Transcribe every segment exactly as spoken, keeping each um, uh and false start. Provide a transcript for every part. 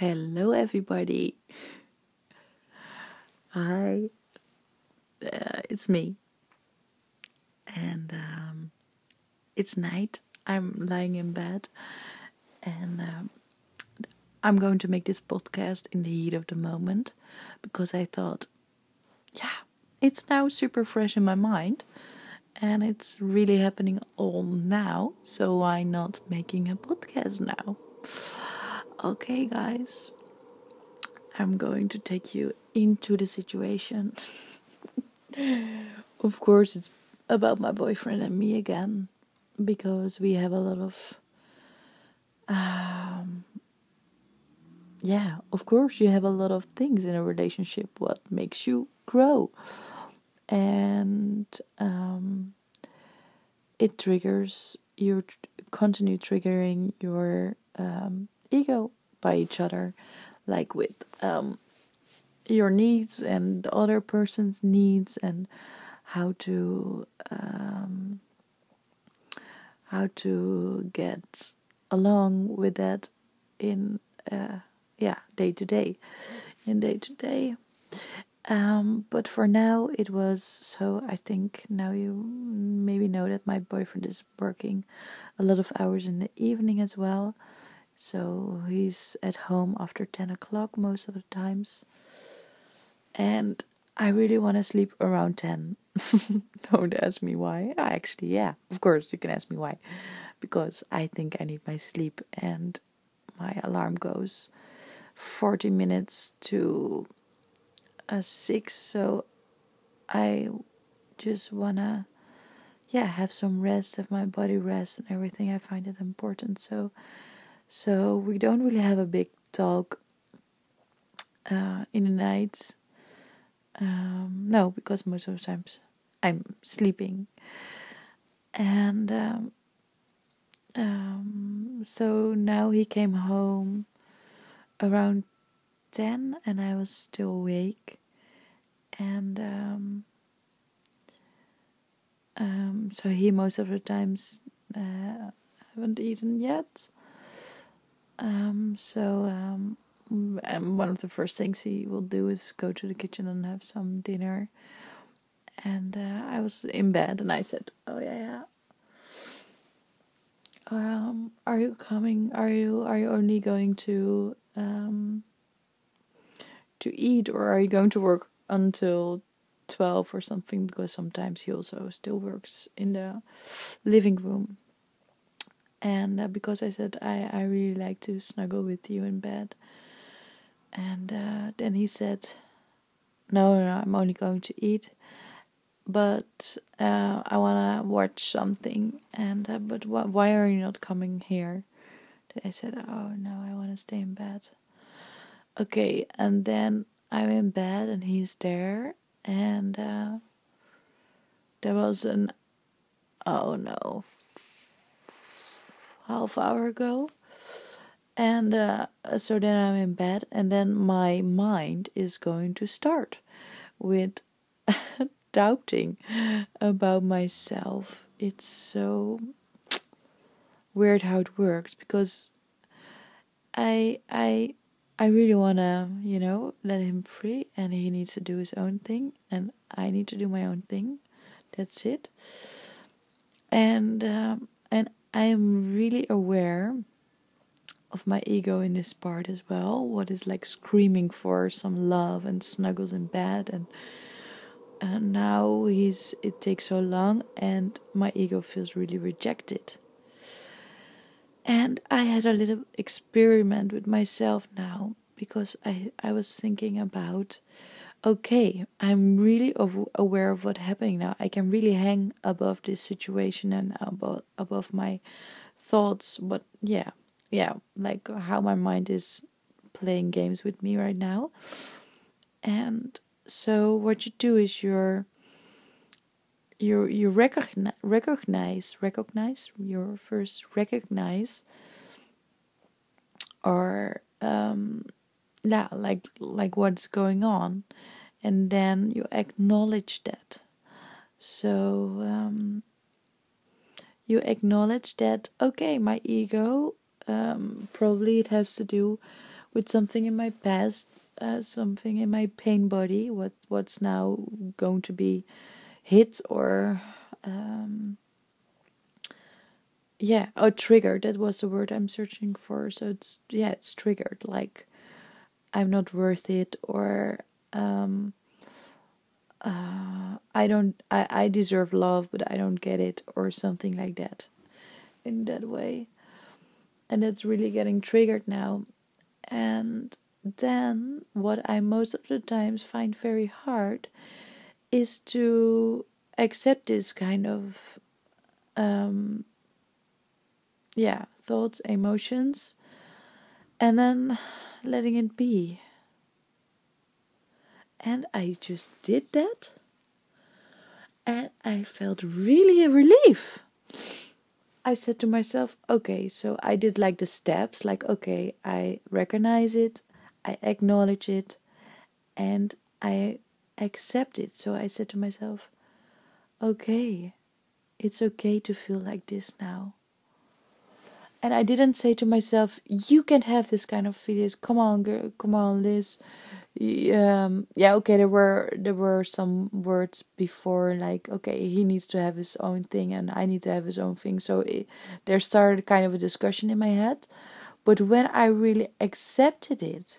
Hello everybody. Hi, uh, it's me. And um, it's night. I'm lying in bed, and um, I'm going to make this podcast in the heat of the moment because I thought, yeah, it's now super fresh in my mind, and it's really happening all now. So why not making a podcast now? Okay, guys, I'm going to take you into the situation. Of course, it's about my boyfriend and me again, because we have a lot of... Um, yeah, of course, you have a lot of things in a relationship what makes you grow. And um, it triggers, you continue triggering your... Um, ego by each other, like with um, your needs and the other person's needs, and how to um, how to get along with that in uh, yeah day to day, in day to day. Um, but for now, it was so. I think now you maybe know that my boyfriend is working a lot of hours in the evening as well. So he's at home after ten o'clock most of the times. And I really want to sleep around ten. Don't ask me why. Actually, yeah, of course you can ask me why. Because I think I need my sleep, and my alarm goes forty minutes to a six. So I just want to, yeah, have some rest, have my body rest and everything. I find it important. So... So we don't really have a big talk uh, in the night. Um, no, because most of the times I'm sleeping. And um, um, so now he came home around ten, and I was still awake. And um, um, so he most of the times uh, haven't eaten yet. Um, so, um, and one of the first things he will do is go to the kitchen and have some dinner. And uh, I was in bed, and I said, "Oh yeah, yeah. Um, are you coming? Are you are you only going to um to eat, or are you going to work until twelve or something?" Because sometimes he also still works in the living room. And uh, because I said, I, I really like to snuggle with you in bed. And uh, then he said, no, no, no, I'm only going to eat. But uh, I want to watch something. And uh, But wh- why are you not coming here? Then I said, oh, no, I want to stay in bed. Okay, and then I'm in bed and he's there. And uh, there was an, oh, no, half hour ago, and uh, so then I'm in bed, and then my mind is going to start with doubting about myself. It's so weird how it works, because I I I really wanna, you know, let him free, and he needs to do his own thing, and I need to do my own thing. That's it. And um, and. I am really aware of my ego in this part as well, what is like screaming for some love and snuggles in bed, and and now he's it takes so long, and my ego feels really rejected. And I had a little experiment with myself now, because I, I was thinking about, okay, I'm really aware of what's happening now. I can really hang above this situation and above above my thoughts. But yeah, yeah, like how my mind is playing games with me right now. And so what you do is you're you you recognize recognize recognize you first recognize or um. Yeah, like like what's going on, and then you acknowledge that. So um, you acknowledge that. Okay, my ego. Um, probably it has to do with something in my past, uh, something in my pain body, what what's now going to be hit or um, yeah, oh, triggered, that was the word I'm searching for. So it's, yeah, it's triggered, like I'm not worth it, or um, uh, I don't, I, I deserve love, but I don't get it, or something like that, in that way. And it's really getting triggered now. And then what I most of the times find very hard is to accept this kind of, um, yeah, thoughts, emotions, and then letting it be. And I just did that, and I felt really a relief. I said to myself, okay, so I did like the steps, like, okay, I recognize it, I acknowledge it, and I accept it. So I said to myself, okay, it's okay to feel like this now. And I didn't say to myself, you can't have this kind of feelings, come on, girl, come on, Liz. Um, yeah, okay, there were there were some words before, like, okay, he needs to have his own thing and I need to have his own thing. So it, there started kind of a discussion in my head. But when I really accepted it,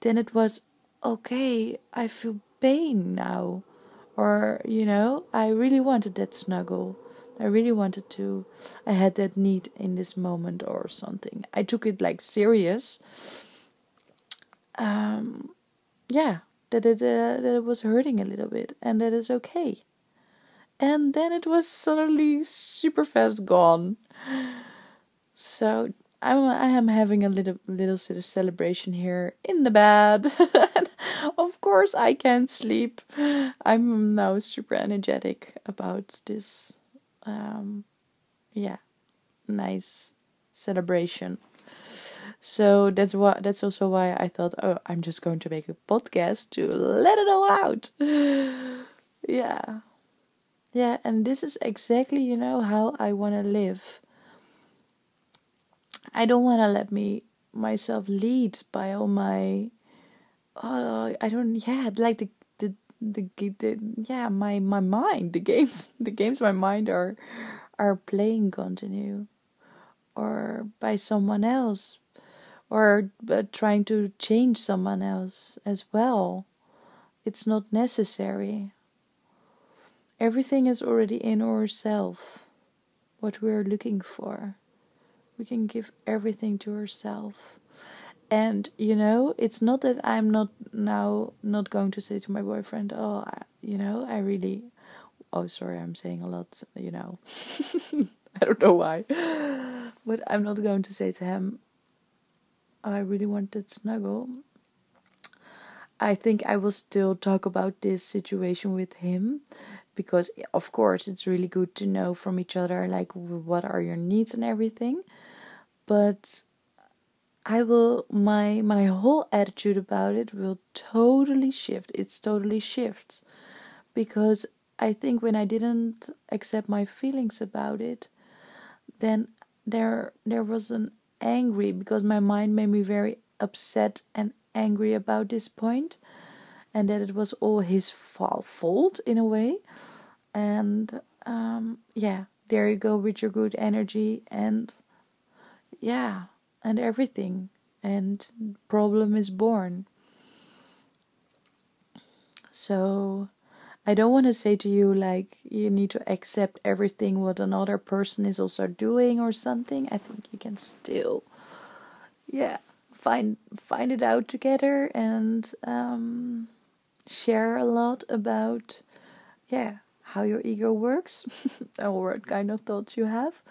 then it was, okay, I feel pain now. Or, you know, I really wanted that snuggle. I really wanted to. I had that need in this moment or something. I took it like serious. Um, yeah, that it, uh, that it was hurting a little bit, and that is okay. And then it was suddenly super fast gone. So I'm I am having a little little sort of celebration here in the bed. Of course I can't sleep. I'm now super energetic about this. Um, yeah, nice celebration. So that's why. That's also why I thought, oh, I'm just going to make a podcast to let it all out. Yeah, yeah, and this is exactly, you know, how I want to live. I don't want to let me myself lead by all my, oh, I don't, yeah, like the. The, the yeah my my mind the games the games my mind are are playing continue, or by someone else, or uh, trying to change someone else as well. It's not necessary. Everything is already in ourselves, what we are looking for. We can give everything to ourselves. And, you know, it's not that I'm not now not going to say to my boyfriend, oh, I, you know, I really, oh, sorry, I'm saying a lot, you know, I don't know why, but I'm not going to say to him, oh, I really want that snuggle. I think I will still talk about this situation with him, because, of course, it's really good to know from each other, like, what are your needs and everything, but I will, my my whole attitude about it will totally shift. It's totally shifts. Because I think when I didn't accept my feelings about it, then there there was an angry, because my mind made me very upset and angry about this point, and that it was all his fault in a way. And um, yeah, there you go with your good energy and yeah. And everything, and problem is born. So I don't want to say to you, like, you need to accept everything what another person is also doing or something. I think you can still, yeah, find find it out together, and um, share a lot about, yeah, how your ego works, or what kind of thoughts you have,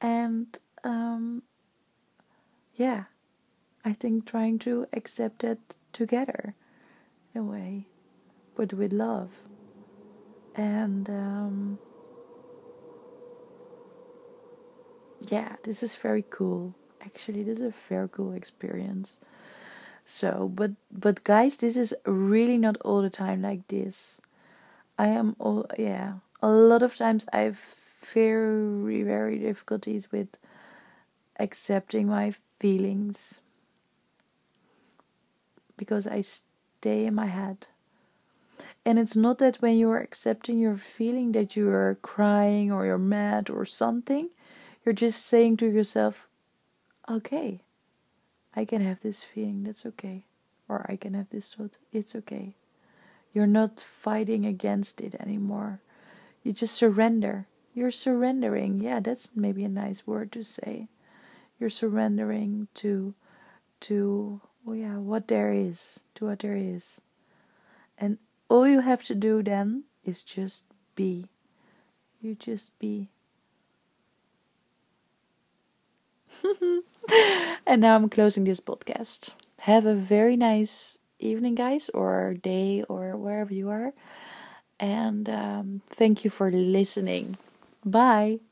and um. Yeah, I think trying to accept it together, in a way, but with love. And um, yeah, this is very cool. Actually, this is a very cool experience. So, but but guys, this is really not all the time like this. I am all yeah. A lot of times I have very very difficulties with accepting my feelings, because I stay in my head. And it's not that when you are accepting your feeling that you are crying or you're mad or something, you're just saying to yourself, okay, I can have this feeling, that's okay. Or I can have this thought, it's okay. You're not fighting against it anymore. You just surrender. You're surrendering. Yeah, that's maybe a nice word to say. You're surrendering to, to oh yeah, what there is, to what there is. And all you have to do then is just be. You just be. And now I'm closing this podcast. Have a very nice evening, guys, or day, or wherever you are. And um, thank you for listening. Bye.